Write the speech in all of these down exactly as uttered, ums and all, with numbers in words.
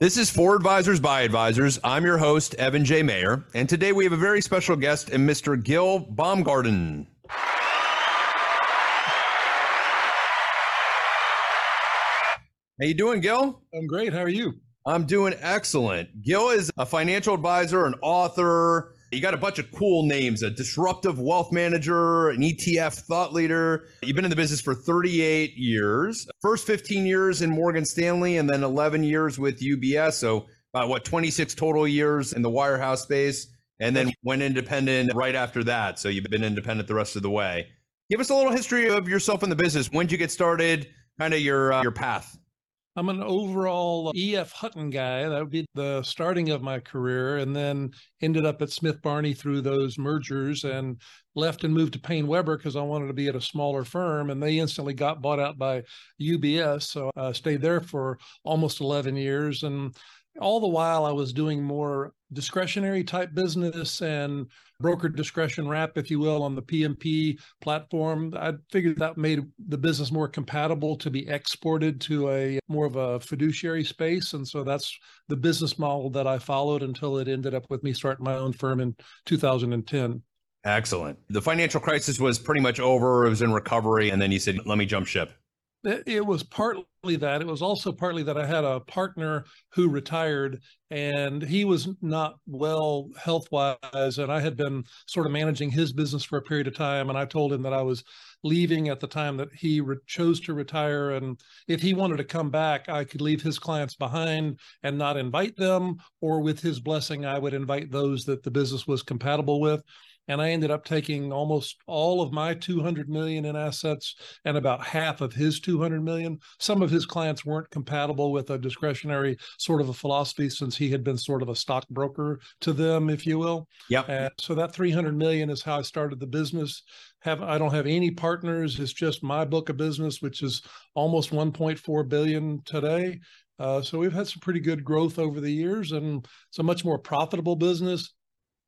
This is For Advisors By Advisors. I'm your host, Evan J. Mayer, and today we have a very special guest in Mister Gil Baumgarten. How you doing, Gil? I'm great. How are you? I'm doing excellent. Gil is a financial advisor, an author. You got a bunch of cool names, a disruptive wealth manager, an E T F thought leader. You've been in the business for thirty-eight years, first fifteen years in Morgan Stanley and then eleven years with U B S. So about what, twenty-six total years in the wirehouse space and then went independent right after that. So you've been independent the rest of the way. Give us a little history of yourself in the business. When did you get started? Kind of your, uh, your path. I'm an overall E F Hutton guy. That would be the starting of my career, and then ended up at Smith Barney through those mergers and left and moved to Paine Webber because I wanted to be at a smaller firm, and they instantly got bought out by U B S. So I stayed there for almost eleven years. And all the while I was doing more discretionary type business and broker discretion wrap, if you will, on the P M P platform. I figured that made the business more compatible to be exported to a more of a fiduciary space. And so that's the business model that I followed until it ended up with me starting my own firm in two thousand ten. Excellent. The financial crisis was pretty much over. It was in recovery. And then you said, let me jump ship. It was partly that. It was also partly that I had a partner who retired and he was not well health-wise, and I had been sort of managing his business for a period of time, and I told him that I was leaving at the time that he re- chose to retire, and if he wanted to come back, I could leave his clients behind and not invite them, or with his blessing, I would invite those that the business was compatible with. And I ended up taking almost all of my two hundred million dollars in assets and about half of his two hundred million dollars. Some of his clients weren't compatible with a discretionary sort of a philosophy, since he had been sort of a stockbroker to them, if you will. Yep. And so that three hundred million dollars is how I started the business. Have I don't have any partners. It's just my book of business, which is almost one point four billion dollars today. Uh, so we've had some pretty good growth over the years, and it's a much more profitable business.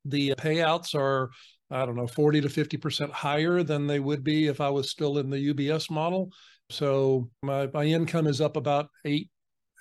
The payouts are, I don't know, forty to fifty percent higher than they would be if I was still in the U B S model. So my, my income is up about eight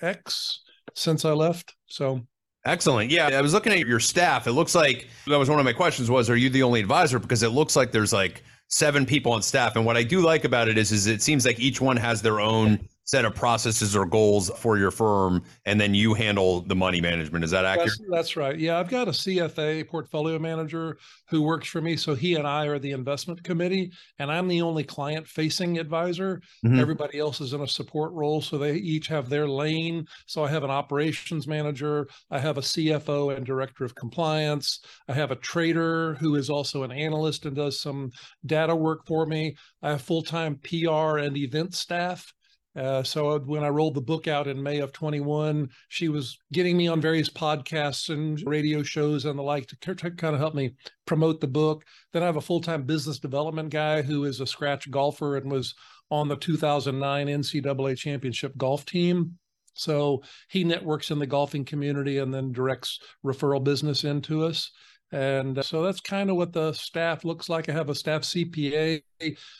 X since I left. So excellent. Yeah. I was looking at your staff. It looks like, that was one of my questions was, are you the only advisor? Because it looks like there's like seven people on staff. And what I do like about it is, is it seems like each one has their own set of processes or goals for your firm, and then you handle the money management. Is that accurate? That's, that's right. Yeah, I've got a C F A portfolio manager who works for me. So he and I are the investment committee, and I'm the only client-facing advisor. Mm-hmm. Everybody else is in a support role, so they each have their lane. So I have an operations manager, I have a C F O and director of compliance, I have a trader who is also an analyst and does some data work for me. I have full-time P R and event staff. Uh, so when I rolled the book out in May of twenty-one, she was getting me on various podcasts and radio shows and the like to kind of help me promote the book. Then I have a full-time business development guy who is a scratch golfer and was on the two thousand nine N C double A championship golf team. So he networks in the golfing community and then directs referral business into us. And so that's kind of what the staff looks like. I have a staff C P A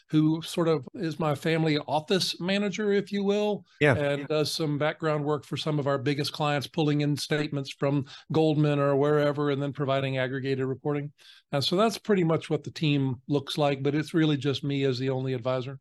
who sort of is my family office manager, if you will, yeah, and does some background work for some of our biggest clients, pulling in statements from Goldman or wherever, and then providing aggregated reporting. And so that's pretty much what the team looks like, but it's really just me as the only advisor.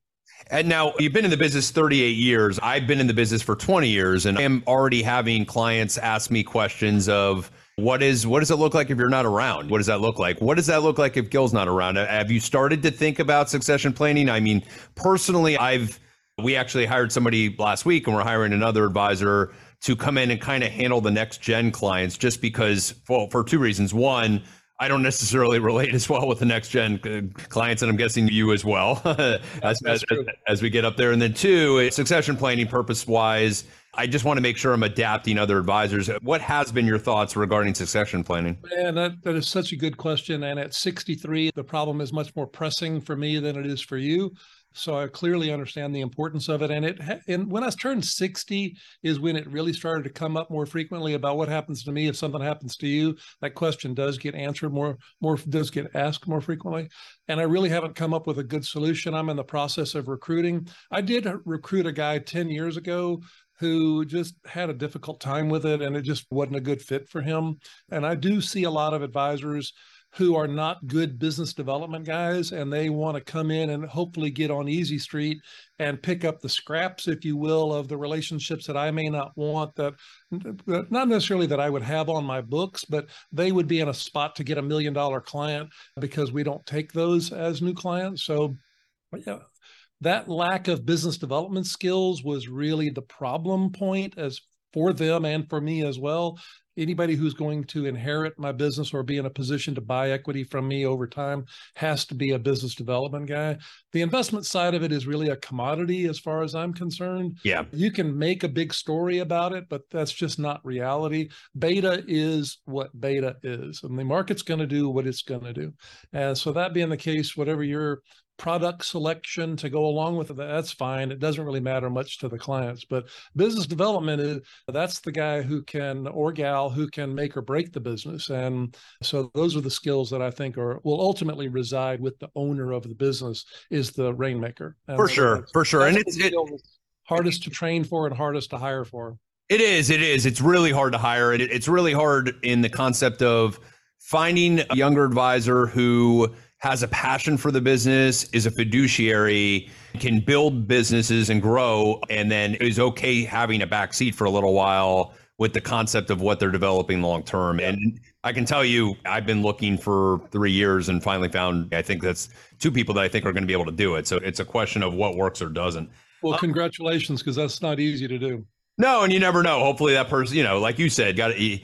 And now you've been in the business thirty-eight years. I've been in the business for twenty years, and I'm already having clients ask me questions of, What is what does it look like if you're not around? What does that look like? What does that look like if Gil's not around? Have you started to think about succession planning? I mean, personally, I've we actually hired somebody last week, and we're hiring another advisor to come in and kind of handle the next gen clients, just because, well, for two reasons. One, I don't necessarily relate as well with the next gen clients, and I'm guessing you as well as, as, as we get up there. And then two, succession planning purpose wise, I just want to make sure I'm adapting other advisors. What has been your thoughts regarding succession planning? Man, that, that is such a good question. And at sixty-three, the problem is much more pressing for me than it is for you. So I clearly understand the importance of it. And it and when I turned sixty is when it really started to come up more frequently about what happens to me if something happens to you. That question does get answered more, more does get asked more frequently. And I really haven't come up with a good solution. I'm in the process of recruiting. I did recruit a guy ten years ago who just had a difficult time with it, and it just wasn't a good fit for him. And I do see a lot of advisors who are not good business development guys, and they want to come in and hopefully get on easy street and pick up the scraps, if you will, of the relationships that I may not want, that not necessarily that I would have on my books, but they would be in a spot to get a million dollar client because we don't take those as new clients. So yeah, that lack of business development skills was really the problem point as for them and for me as well. Anybody who's going to inherit my business or be in a position to buy equity from me over time has to be a business development guy. The investment side of it is really a commodity as far as I'm concerned. Yeah. You can make a big story about it, but that's just not reality. Beta is what beta is, and the market's going to do what it's going to do. And so that being the case, whatever your product selection to go along with it, that's fine. It doesn't really matter much to the clients, but business development is, that's the guy who can, or gal who can make or break the business. And so those are the skills that I think are, will ultimately reside with the owner of the business, is the rainmaker. And for sure. For sure. And it's it, hardest to train for and hardest to hire for. It is. It is. It's really hard to hire. It, it's really hard in the concept of finding a younger advisor who has a passion for the business, is a fiduciary, can build businesses and grow, and then is okay having a backseat for a little while with the concept of what they're developing long-term. Yeah. And I can tell you, I've been looking for three years and finally found, I think that's two people that I think are going to be able to do it. So it's a question of what works or doesn't. Well, congratulations, because that's not easy to do. No, and you never know. Hopefully that person, you know, like you said, got to,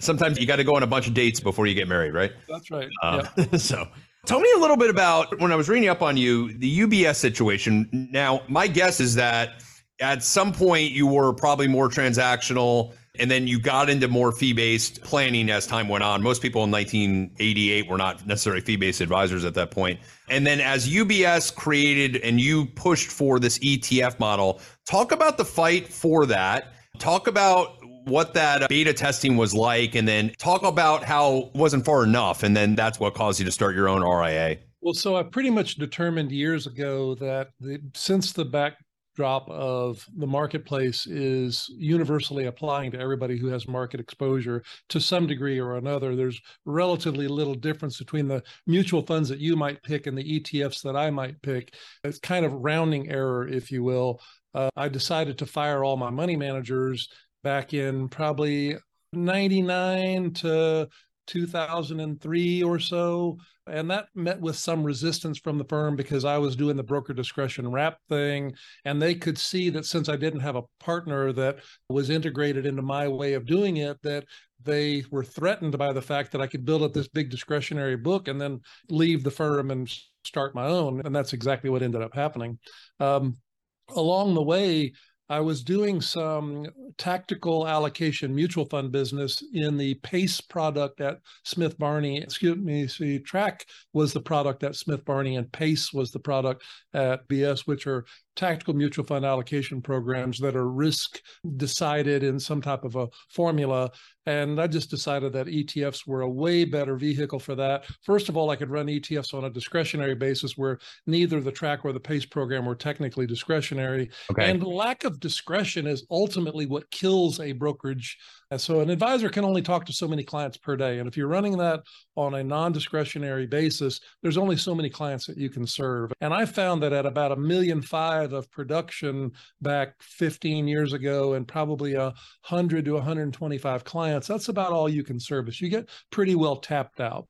sometimes you got to go on a bunch of dates before you get married, right? That's right. Um, yeah. So tell me a little bit about, when I was reading up on you, the U B S situation. Now, my guess is that at some point you were probably more transactional, and then you got into more fee-based planning as time went on. Most people in nineteen eighty-eight were not necessarily fee-based advisors at that point. And then as U B S created and you pushed for this E T F model, talk about the fight for that. Talk about what that beta testing was like, and then talk about how it wasn't far enough, and then that's what caused you to start your own R I A. Well, so I pretty much determined years ago that the, since the backdrop of the marketplace is universally applying to everybody who has market exposure to some degree or another, there's relatively little difference between the mutual funds that you might pick and the E T Fs that I might pick. It's kind of rounding error, if you will. Uh, I decided to fire all my money managers back in probably ninety-nine to two thousand three or so. And that met with some resistance from the firm because I was doing the broker discretion wrap thing. And they could see that since I didn't have a partner that was integrated into my way of doing it, that they were threatened by the fact that I could build up this big discretionary book and then leave the firm and start my own. And that's exactly what ended up happening. Um, along the way, I was doing some tactical allocation mutual fund business in the Pace product at Smith Barney. Excuse me, See Track was the product at Smith Barney, and Pace was the product at B S, which are tactical mutual fund allocation programs that are risk decided in some type of a formula. And I just decided that E T Fs were a way better vehicle for that. First of all, I could run E T Fs on a discretionary basis where neither the Track or the Pace program were technically discretionary. Okay. And lack of discretion is ultimately what kills a brokerage. And so an advisor can only talk to so many clients per day. And if you're running that on a non-discretionary basis, there's only so many clients that you can serve. And I found that at about a million five of production back fifteen years ago, and probably one hundred to one hundred twenty-five clients, that's about all you can service. You get pretty well tapped out.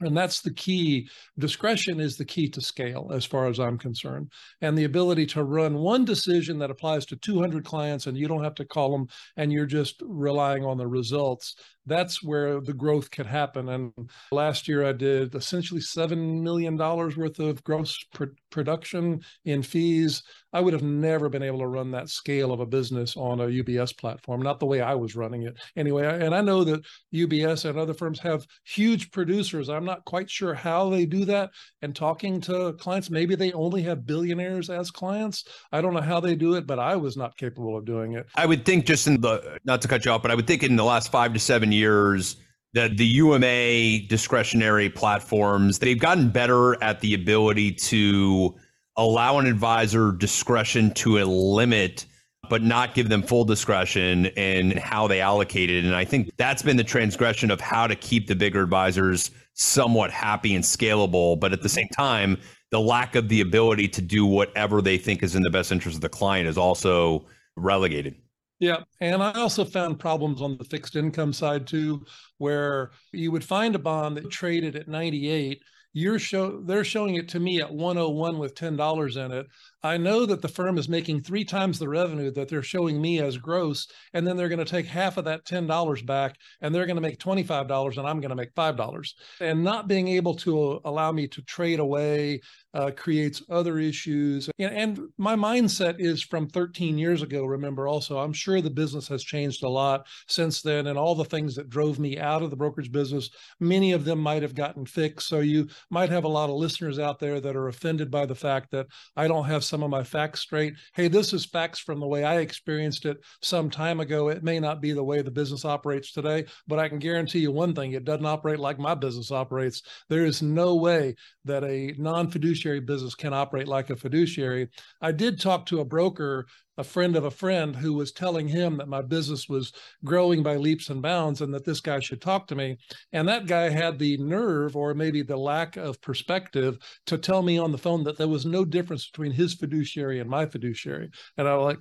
And that's the key. Discretion is the key to scale, as far as I'm concerned. And the ability to run one decision that applies to two hundred clients, and you don't have to call them, and you're just relying on the results. That's where the growth could happen. And last year I did essentially seven million dollars worth of gross pr- production in fees. I would have never been able to run that scale of a business on a U B S platform, not the way I was running it anyway. And I know that U B S and other firms have huge producers. I'm not quite sure how they do that. And talking to clients, maybe they only have billionaires as clients. I don't know how they do it, but I was not capable of doing it. I would think just in the, not to cut you off, but I would think in the last five to seven years, years that the U M A discretionary platforms, they've gotten better at the ability to allow an advisor discretion to a limit but not give them full discretion in how they allocate it. And I think that's been the transgression of how to keep the bigger advisors somewhat happy and scalable, but at the same time, the lack of the ability to do whatever they think is in the best interest of the client is also relegated. Yeah. And I also found problems on the fixed income side too, where you would find a bond that traded at ninety-eight. You're show, they're showing it to me at one oh one with ten dollars in it. I know that the firm is making three times the revenue that they're showing me as gross, and then they're going to take half of that ten dollars back, and they're going to make twenty-five dollars, and I'm going to make five dollars. And not being able to allow me to trade away uh, creates other issues. And, and my mindset is from thirteen years ago, remember also, I'm sure the business has changed a lot since then, and all the things that drove me out of the brokerage business, many of them might have gotten fixed. So you might have a lot of listeners out there that are offended by the fact that I don't have some of my facts straight. Hey, this is facts from the way I experienced it some time ago. It may not be the way the business operates today, but I can guarantee you one thing, it doesn't operate like my business operates. There is no way that a non-fiduciary business can operate like a fiduciary. I did talk to a broker, a friend of a friend, who was telling him that my business was growing by leaps and bounds and that this guy should talk to me. And that guy had the nerve, or maybe the lack of perspective, to tell me on the phone that there was no difference between his fiduciary and my fiduciary. And I was like,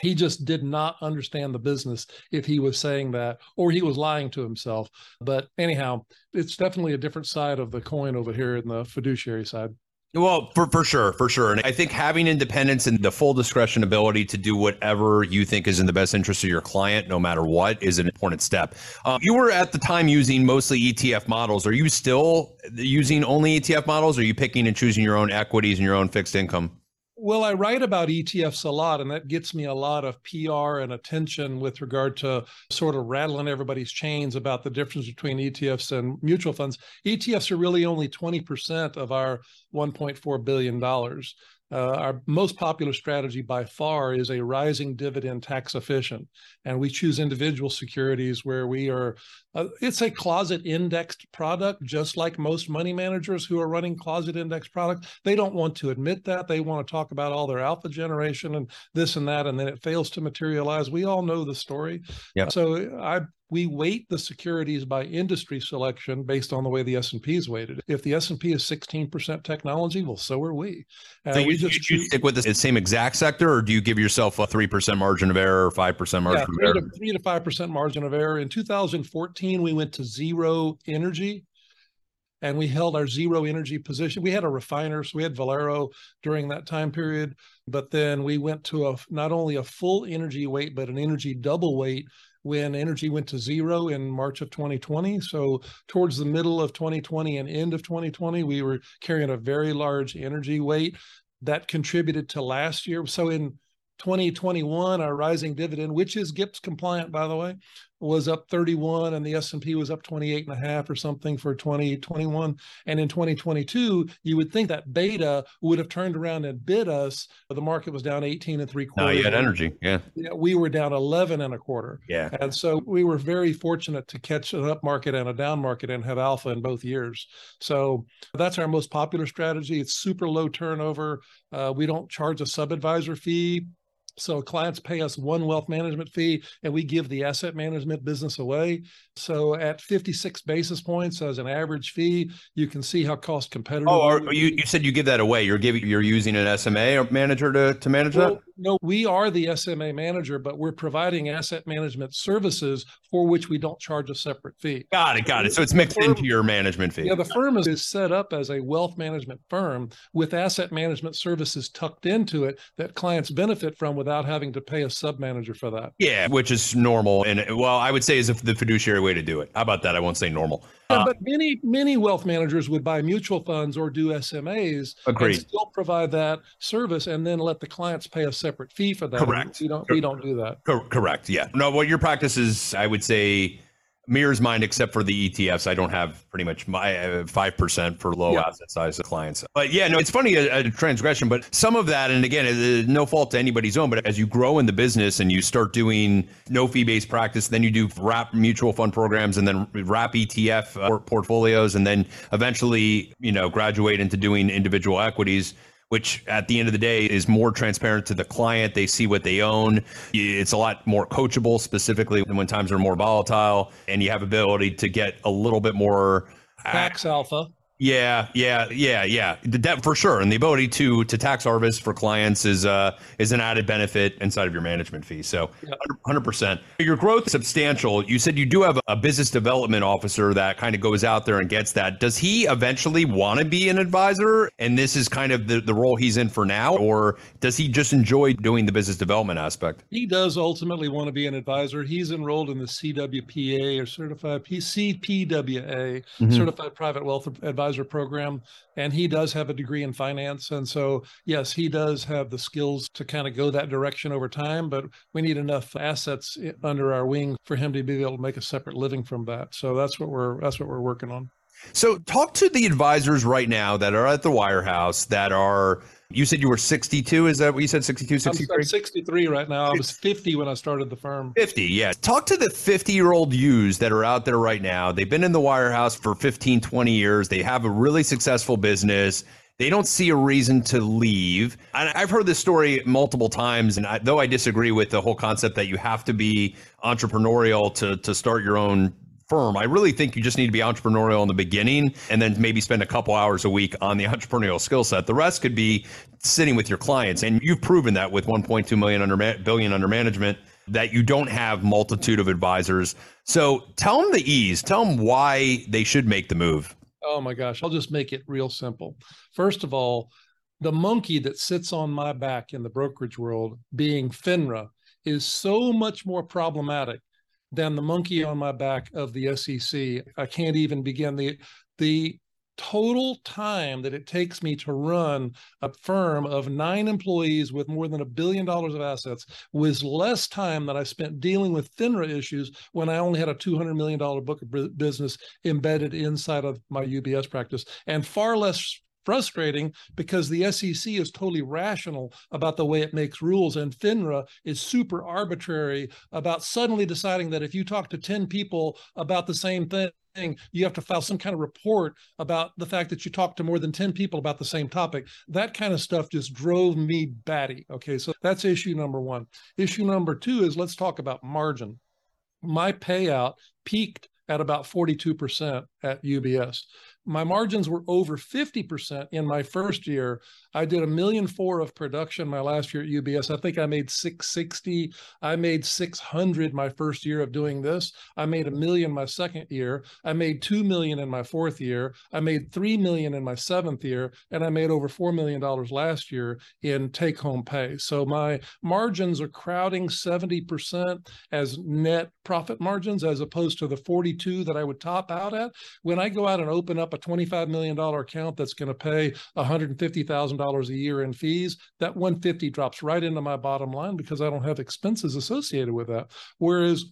he just did not understand the business if he was saying that, or he was lying to himself. But anyhow, it's definitely a different side of the coin over here in the fiduciary side. Well, for, for sure, for sure. And I think having independence and the full discretion ability to do whatever you think is in the best interest of your client, no matter what, is an important step. Um, you were at the time using mostly E T F models. Are you still using only E T F models? Or are you picking and choosing your own equities and your own fixed income? Well, I write about E T Fs a lot, and that gets me a lot of P R and attention with regard to sort of rattling everybody's chains about the difference between E T Fs and mutual funds. E T Fs are really only twenty percent of our one point four billion dollars. Uh, our most popular strategy by far is a rising dividend tax efficient, and we choose individual securities where we are, uh, it's a closet indexed product, just like most money managers who are running closet index products. They don't want to admit that. They want to talk about all their alpha generation and this and that, and then it fails to materialize. We all know the story. Yep. So I We weight the securities by industry selection based on the way the S and P is weighted. If the S and P is sixteen percent technology, well, so are we. Uh, so you, we just you, you stick with the same exact sector, or do you give yourself a three percent margin of error or five percent margin yeah, of error? three to five percent margin of error. In two thousand fourteen, we went to zero energy, and we held our zero energy position. We had a refiner, so we had Valero during that time period. But then we went to a not only a full energy weight, but an energy double weight when energy went to zero in March of twenty twenty. So towards the middle of twenty twenty and end of twenty twenty, we were carrying a very large energy weight that contributed to last year. So in twenty twenty-one, our rising dividend, which is GIPS compliant, by the way, was up thirty-one, and the S and P was up twenty-eight and a half or something for twenty twenty-one. And in twenty twenty-two, you would think that beta would have turned around and bid us, but the market was down eighteen and three quarters. No, you had energy, yeah. yeah. We were down eleven and a quarter. Yeah. And so we were very fortunate to catch an up market and a down market and have alpha in both years. So that's our most popular strategy. It's super low turnover. Uh, we don't charge a sub-advisor fee. So clients pay us one wealth management fee, and we give the asset management business away. So at fifty-six basis points as an average fee, you can see how cost competitive. Oh, are, you, you said you give that away. You're giving, you're using an S M A manager to, to manage well, that? No, we are the S M A manager, but we're providing asset management services for which we don't charge a separate fee. Got it. Got it. So it's mixed firm, into your management fee. Yeah, the firm is, is set up as a wealth management firm with asset management services tucked into it that clients benefit from without having to pay a sub-manager for that. Yeah, which is normal. And well, I would say is the fiduciary way to do it. How about that? I won't say normal. Yeah, but many, many wealth managers would buy mutual funds or do S M As Agreed. and still provide that service and then let the clients pay a separate fee for that. Correct. We don't, we don't do that. Correct. Yeah. No, well, your practice is, I would say, mirrors mine, except for the E T Fs. I don't have pretty much my uh, five percent for low yeah. asset size of clients. But yeah, no, it's funny, a, a transgression, but some of that, and again, it, it, no fault to anybody's own, but as you grow in the business and you start doing no fee-based practice, then you do wrap mutual fund programs and then wrap E T F uh, portfolios, and then eventually, you know, graduate into doing individual equities. which at the end of the day is more transparent to the client. They see what they own. It's a lot more coachable, specifically when times are more volatile, and you have ability to get a little bit more tax alpha. Yeah, yeah, yeah, yeah. The debt for sure, and the ability to to tax harvest for clients is uh is an added benefit inside of your management fee. So, one hundred percent. Your growth is substantial. You said you do have a business development officer that kind of goes out there and gets that. Does he eventually want to be an advisor, and this is kind of the the role he's in for now, or does he just enjoy doing the business development aspect? He does ultimately want to be an advisor. He's enrolled in the C W P A or Certified C P W A, mm-hmm. Certified Private Wealth Advisor program, and he does have a degree in finance. And so, yes, he does have the skills to kind of go that direction over time, but we need enough assets under our wing for him to be able to make a separate living from that. So that's what we're, that's what we're working on. So talk to the advisors right now that are at the wirehouse that are, you said you were sixty-two. Is that what you said? sixty-two, sixty-three? I'm sixty-three right now. I was fifty when I started the firm. fifty, yeah. Talk to the fifty-year-old youths that are out there right now. They've been in the wirehouse for fifteen, twenty years. They have a really successful business. They don't see a reason to leave. And I've heard this story multiple times. And I, though I disagree with the whole concept that you have to be entrepreneurial to, to start your own firm. I really think you just need to be entrepreneurial in the beginning and then maybe spend a couple hours a week on the entrepreneurial skill set. The rest could be sitting with your clients. And you've proven that with one point two million under billion under management, that you don't have multitude of advisors. So tell them the ease, tell them why they should make the move. Oh my gosh. I'll just make it real simple. First of all, the monkey that sits on my back in the brokerage world, being FINRA, is so much more problematic than the monkey on my back of the S E C. I can't even begin the the total time that it takes me to run a firm of nine employees with more than a billion dollars of assets was less time than I spent dealing with FINRA issues when I only had a two hundred million dollars book of business embedded inside of my U B S practice, and far less frustrating because the S E C is totally rational about the way it makes rules, and FINRA is super arbitrary about suddenly deciding that if you talk to ten people about the same thing, you have to file some kind of report about the fact that you talked to more than ten people about the same topic. That kind of stuff just drove me batty. Okay, so that's issue number one. Issue number two is, let's talk about margin. My payout peaked at about forty-two percent at U B S. My margins were over fifty percent in my first year. I did a million four of production my last year at U B S. I think I made six sixty. I made six hundred my first year of doing this. I made a million my second year. I made two million in my fourth year. I made three million in my seventh year. And I made over four million dollars last year in take home pay. So my margins are crowding seventy percent as net profit margins, as opposed to the forty-two that I would top out at. When I go out and open up a twenty-five million dollars account that's going to pay one hundred fifty thousand dollars a year in fees, that one hundred fifty drops right into my bottom line because I don't have expenses associated with that. Whereas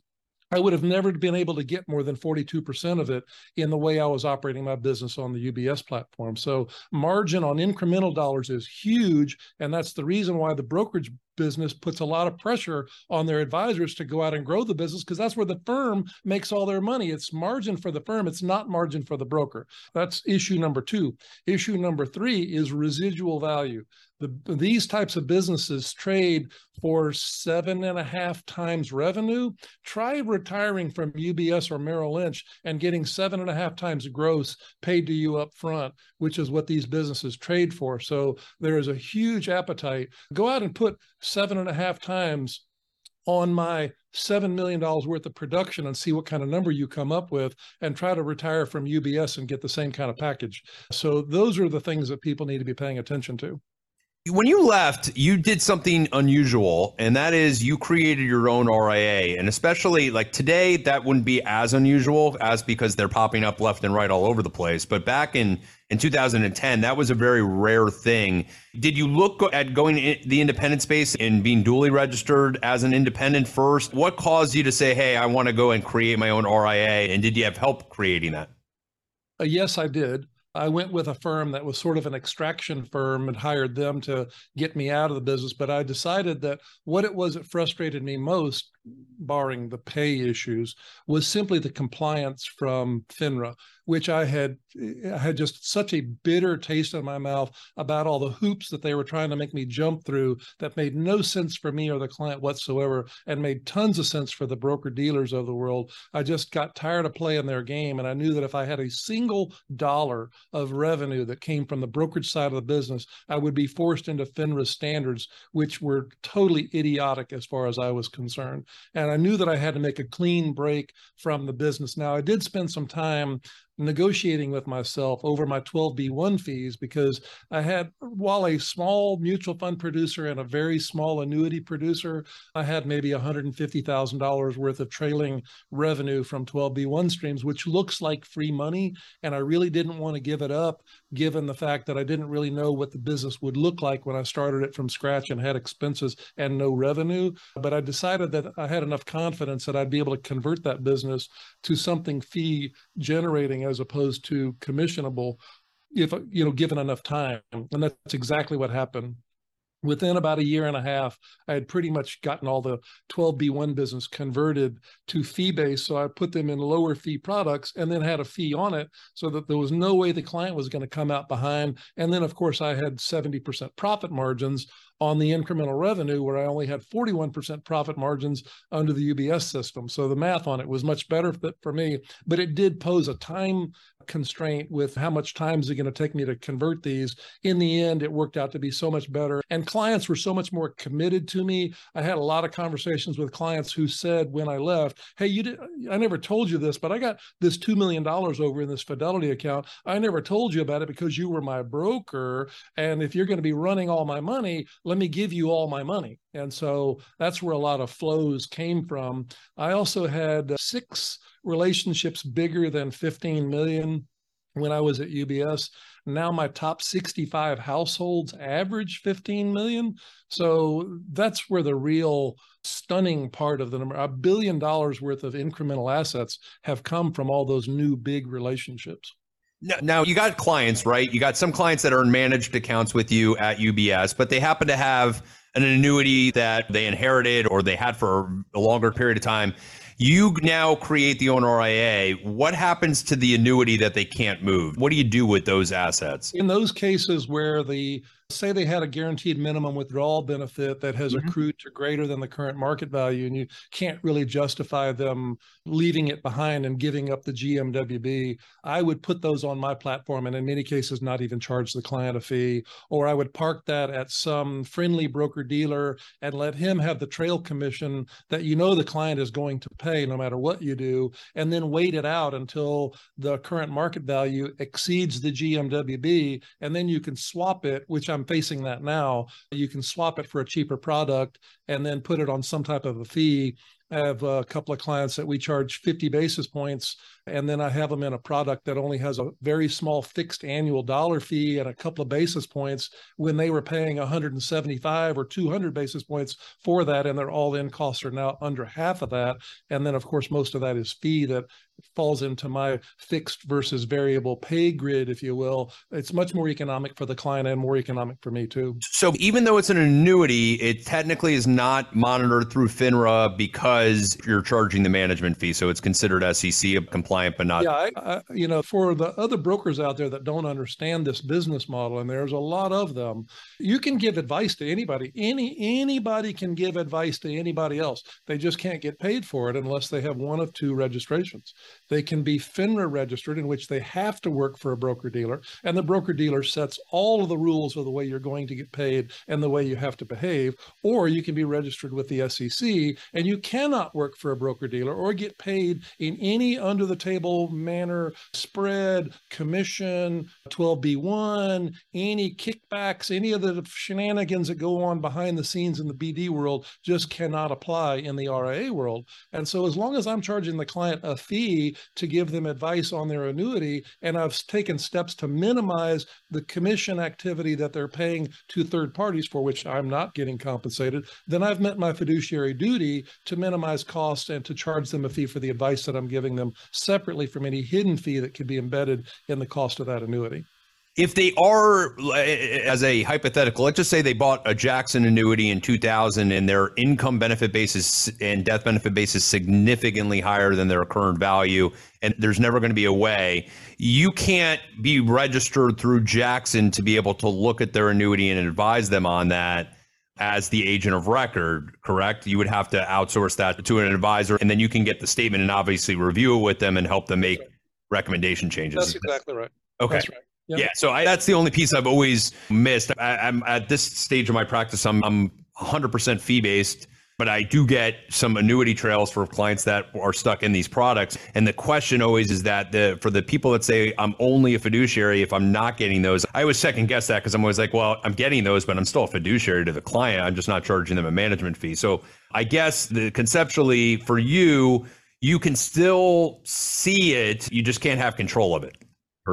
I would have never been able to get more than forty-two percent of it in the way I was operating my business on the U B S platform. So margin on incremental dollars is huge. And that's the reason why the brokerage business puts a lot of pressure on their advisors to go out and grow the business, because that's where the firm makes all their money. It's margin for the firm. It's not margin for the broker. That's issue number two. Issue number three is residual value. The, these types of businesses trade for seven and a half times revenue. Try retiring from U B S or Merrill Lynch and getting seven and a half times gross paid to you up front, which is what these businesses trade for. So there is a huge appetite. Go out and put seven and a half times on my seven million dollars worth of production and see what kind of number you come up with, and try to retire from U B S and get the same kind of package. So those are the things that people need to be paying attention to. When you left, you did something unusual, and that is you created your own R I A. And especially like today, that wouldn't be as unusual as because they're popping up left and right all over the place. But back in, in two thousand ten, that was a very rare thing. Did you look at going in the independent space and being duly registered as an independent first? What caused you to say, hey, I want to go and create my own R I A? And did you have help creating that? Uh, yes, I did. I went with a firm that was sort of an extraction firm and hired them to get me out of the business. But I decided that what it was that frustrated me most barring the pay issues, was simply the compliance from FINRA, which I had I had just such a bitter taste in my mouth about all the hoops that they were trying to make me jump through that made no sense for me or the client whatsoever, and made tons of sense for the broker dealers of the world. I just got tired of playing their game, and I knew that if I had a single dollar of revenue that came from the brokerage side of the business, I would be forced into FINRA standards, which were totally idiotic as far as I was concerned. And I knew that I had to make a clean break from the business. Now, I did spend some time negotiating with myself over my twelve B one fees, because I had, while a small mutual fund producer and a very small annuity producer, I had maybe one hundred fifty thousand dollars worth of trailing revenue from twelve B one streams, which looks like free money. And I really didn't want to give it up, given the fact that I didn't really know what the business would look like when I started it from scratch and had expenses and no revenue. But I decided that I had enough confidence that I'd be able to convert that business to something fee generating as opposed to commissionable, if you know, given enough time. And that's exactly what happened. Within about a year and a half, I had pretty much gotten all the twelve B one business converted to fee-based. So I put them in lower fee products and then had a fee on it so that there was no way the client was going to come out behind. And then, of course, I had seventy percent profit margins on the incremental revenue, where I only had forty-one percent profit margins under the U B S system. So the math on it was much better for me, but it did pose a time constraint with how much time is it going to take me to convert these. In the end, it worked out to be so much better. And clients were so much more committed to me. I had a lot of conversations with clients who said when I left, hey, you did, I never told you this, but I got this two million dollars over in this Fidelity account. I never told you about it because you were my broker. And if you're going to be running all my money, let me give you all my money. And so that's where a lot of flows came from. I also had six relationships bigger than fifteen million when I was at U B S. Now my top sixty-five households average fifteen million. So that's where the real stunning part of the number, a billion dollars worth of incremental assets have come from all those new big relationships. Now, you got clients, right? You got some clients that are in managed accounts with you at U B S, but they happen to have an annuity that they inherited or they had for a longer period of time. You now create the own R I A. What happens to the annuity that they can't move? What do you do with those assets? In those cases where the say they had a guaranteed minimum withdrawal benefit that has mm-hmm. accrued to greater than the current market value, and you can't really justify them leaving it behind and giving up the G M W B, I would put those on my platform and in many cases not even charge the client a fee, or I would park that at some friendly broker dealer and let him have the trail commission that you know the client is going to pay no matter what you do, and then wait it out until the current market value exceeds the G M W B, and then you can swap it, which I'm I'm facing that now. You can swap it for a cheaper product and then put it on some type of a fee. I have a couple of clients that we charge fifty basis points, and then I have them in a product that only has a very small fixed annual dollar fee and a couple of basis points when they were paying one hundred seventy-five or two hundred basis points for that, and their all-in costs are now under half of that. And then, of course, most of that is fee that falls into my fixed versus variable pay grid, if you will. It's much more economic for the client and more economic for me too. So even though it's an annuity, it technically is not monitored through FINRA because you're charging the management fee. So it's considered S E C compliant, but not. Yeah, I, I, you know, for the other brokers out there that don't understand this business model, and there's a lot of them, you can give advice to anybody. Any, anybody can give advice to anybody else. They just can't get paid for it unless they have one of two registrations. They can be FINRA registered, in which they have to work for a broker dealer, and the broker dealer sets all of the rules of the way you're going to get paid and the way you have to behave, or you can be registered with the S E C and you can cannot work for a broker-dealer or get paid in any under-the-table manner, spread, commission, twelve B one, any kickbacks, any of the shenanigans that go on behind the scenes in the B D world just cannot apply in the R I A world. And so as long as I'm charging the client a fee to give them advice on their annuity, and I've taken steps to minimize the commission activity that they're paying to third parties for which I'm not getting compensated, then I've met my fiduciary duty to minimize minimize costs and to charge them a fee for the advice that I'm giving them separately from any hidden fee that could be embedded in the cost of that annuity. if they are, as a hypothetical, let's just say they bought a Jackson annuity in two thousand and their income benefit basis and death benefit base is significantly higher than their current value, and there's never going to be a way. You can't be registered through Jackson to be able to look at their annuity and advise them on that as the agent of record, correct? You would have to outsource that to an advisor, and then you can get the statement and obviously review it with them and help them make recommendation changes. That's exactly right. Okay. That's right. Yep. Yeah. So I, that's the only piece I've always missed. I, I'm at this stage of my practice, I'm, I'm one hundred percent fee-based, but I do get some annuity trails for clients that are stuck in these products. And the question always is that the, for the people that say I'm only a fiduciary, if I'm not getting those, I always second guess that, because I'm always like, well, I'm getting those, but I'm still a fiduciary to the client. I'm just not charging them a management fee. So I guess the conceptually for you, you can still see it. You just can't have control of it.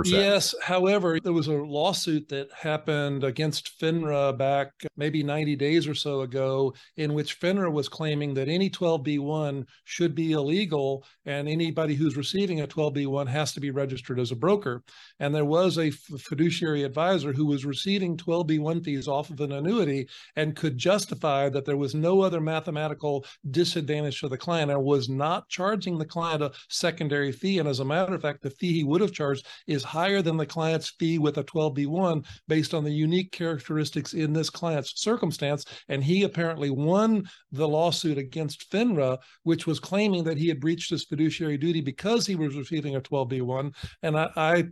Yes. However, there was a lawsuit that happened against FINRA back maybe ninety days or so ago, in which FINRA was claiming that any twelve B one should be illegal and anybody who's receiving a twelve B one has to be registered as a broker. And there was a fiduciary advisor who was receiving twelve B one fees off of an annuity and could justify that there was no other mathematical disadvantage to the client and was not charging the client a secondary fee. And as a matter of fact, the fee he would have charged is higher than the client's fee with a twelve B one based on the unique characteristics in this client's circumstance. And he apparently won the lawsuit against FINRA, which was claiming that he had breached his fiduciary duty because he was receiving a twelve B one. And I, I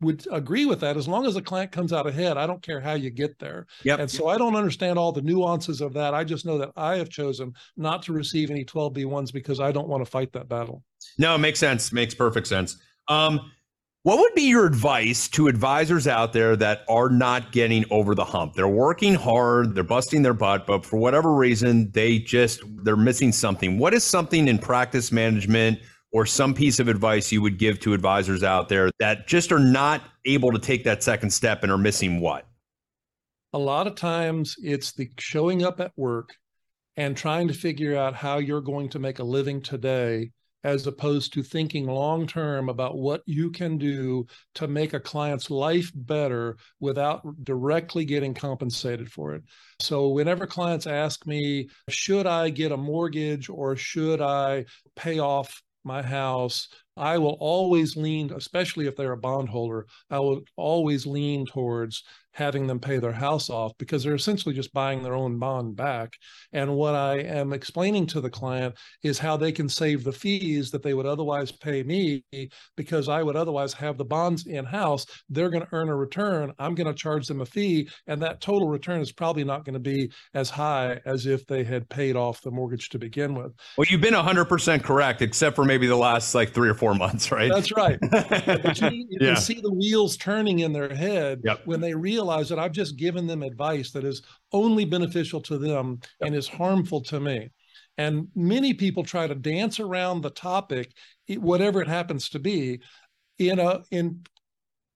would agree with that. As long as the client comes out ahead, I don't care how you get there. Yep. And so I don't understand all the nuances of that. I just know that I have chosen not to receive any twelve B ones because I don't want to fight that battle. No, it makes sense. Makes perfect sense. Um, What would be your advice to advisors out there that are not getting over the hump? They're working hard, they're busting their butt, but for whatever reason, they just, they're missing something. What is something in practice management or some piece of advice you would give to advisors out there that just are not able to take that second step and are missing what? A lot of times it's the showing up at work and trying to figure out how you're going to make a living today, as opposed to thinking long-term about what you can do to make a client's life better without directly getting compensated for it. So whenever clients ask me, should I get a mortgage or should I pay off my house, I will always lean, especially if they're a bondholder, I will always lean towards having them pay their house off, because they're essentially just buying their own bond back. And what I am explaining to the client is how they can save the fees that they would otherwise pay me, because I would otherwise have the bonds in-house. They're going to earn a return. I'm going to charge them a fee. And that total return is probably not going to be as high as if they had paid off the mortgage to begin with. Well, you've been one hundred percent correct, except for maybe the last like three or four months, right? That's right. But you, you yeah. can see the wheels turning in their head yep. when they realize that I've just given them advice that is only beneficial to them and is harmful to me. And many people try to dance around the topic, whatever it happens to be, in a, in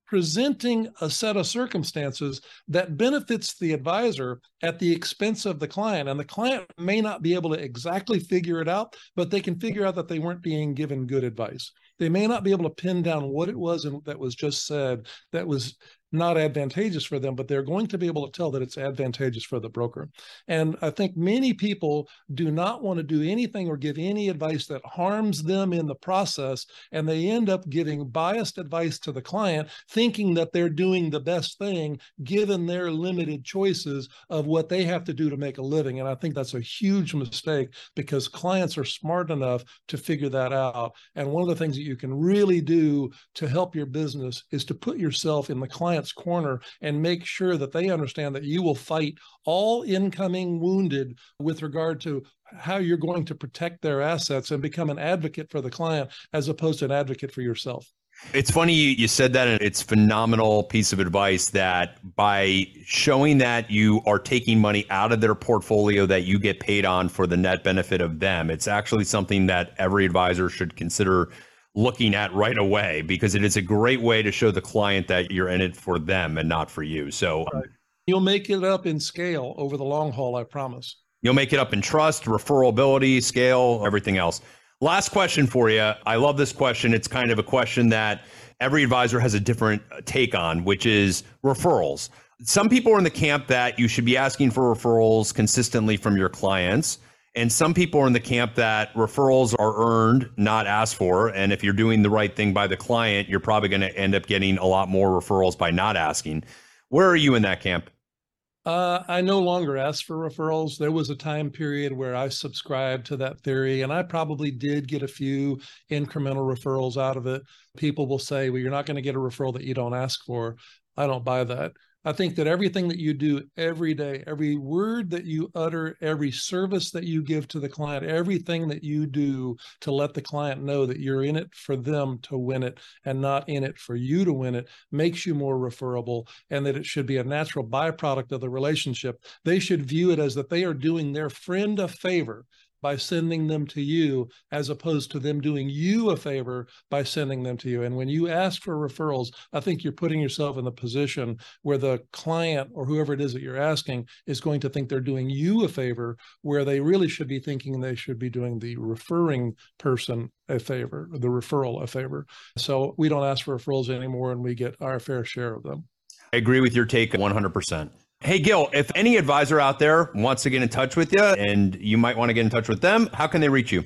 presenting a set of circumstances that benefits the advisor at the expense of the client. And the client may not be able to exactly figure it out, but they can figure out that they weren't being given good advice. They may not be able to pin down what it was and that was just said that was not advantageous for them, but they're going to be able to tell that it's advantageous for the broker. And I think many people do not want to do anything or give any advice that harms them in the process, and they end up giving biased advice to the client, thinking that they're doing the best thing given their limited choices of what they have to do to make a living. And I think that's a huge mistake, because clients are smart enough to figure that out. And one of the things that you can really do to help your business is to put yourself in the client's corner and make sure that they understand that you will fight all incoming wounded with regard to how you're going to protect their assets and become an advocate for the client as opposed to an advocate for yourself. It's funny you said that, and it's a phenomenal piece of advice that by showing that you are taking money out of their portfolio that you get paid on for the net benefit of them, it's actually something that every advisor should consider looking at right away, because it is a great way to show the client that you're in it for them and not for you. So um, you'll make it up in scale over the long haul, I promise. You'll make it up in trust, referability, scale, everything else. Last question for you. I love this question. It's kind of a question that every advisor has a different take on, which is referrals. Some people are in the camp that you should be asking for referrals consistently from your clients. And some people are in the camp that referrals are earned, not asked for. And if you're doing the right thing by the client, you're probably going to end up getting a lot more referrals by not asking. Where are you in that camp? Uh, I no longer ask for referrals. There was a time period where I subscribed to that theory, and I probably did get a few incremental referrals out of it. People will say, well, you're not going to get a referral that you don't ask for. I don't buy that. I think that everything that you do every day, every word that you utter, every service that you give to the client, everything that you do to let the client know that you're in it for them to win it and not in it for you to win it makes you more referable, and that it should be a natural byproduct of the relationship. They should view it as that they are doing their friend a favor by sending them to you, as opposed to them doing you a favor by sending them to you. And when you ask for referrals, I think you're putting yourself in the position where the client or whoever it is that you're asking is going to think they're doing you a favor, where they really should be thinking they should be doing the referring person a favor, the referral a favor. So we don't ask for referrals anymore, and we get our fair share of them. I agree with your take one hundred percent. Hey, Gil, if any advisor out there wants to get in touch with you and you might want to get in touch with them, how can they reach you?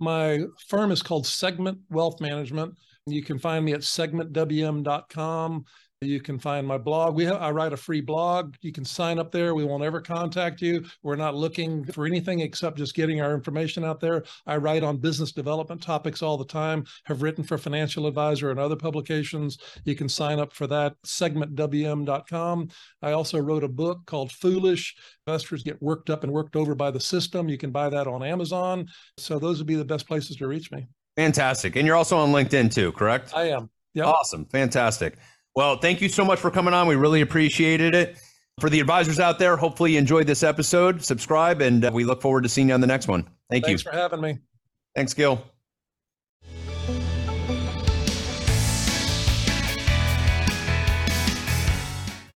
My firm is called Segment Wealth Management. You can find me at segment w m dot com. You can find my blog. We have, I write a free blog. You can sign up there. We won't ever contact you. We're not looking for anything except just getting our information out there. I write on business development topics all the time, have written for Financial Advisor and other publications. You can sign up for that, segment w m dot com. I also wrote a book called Foolish Investors Get Worked Up and Worked Over by the System. You can buy that on Amazon. So those would be the best places to reach me. Fantastic. And you're also on LinkedIn too, correct? I am. Yep. Awesome. Fantastic. Well, thank you so much for coming on. We really appreciated it. For the advisors out there, hopefully you enjoyed this episode. Subscribe, and we look forward to seeing you on the next one. Thank you. Thanks for having me. Thanks, Gil.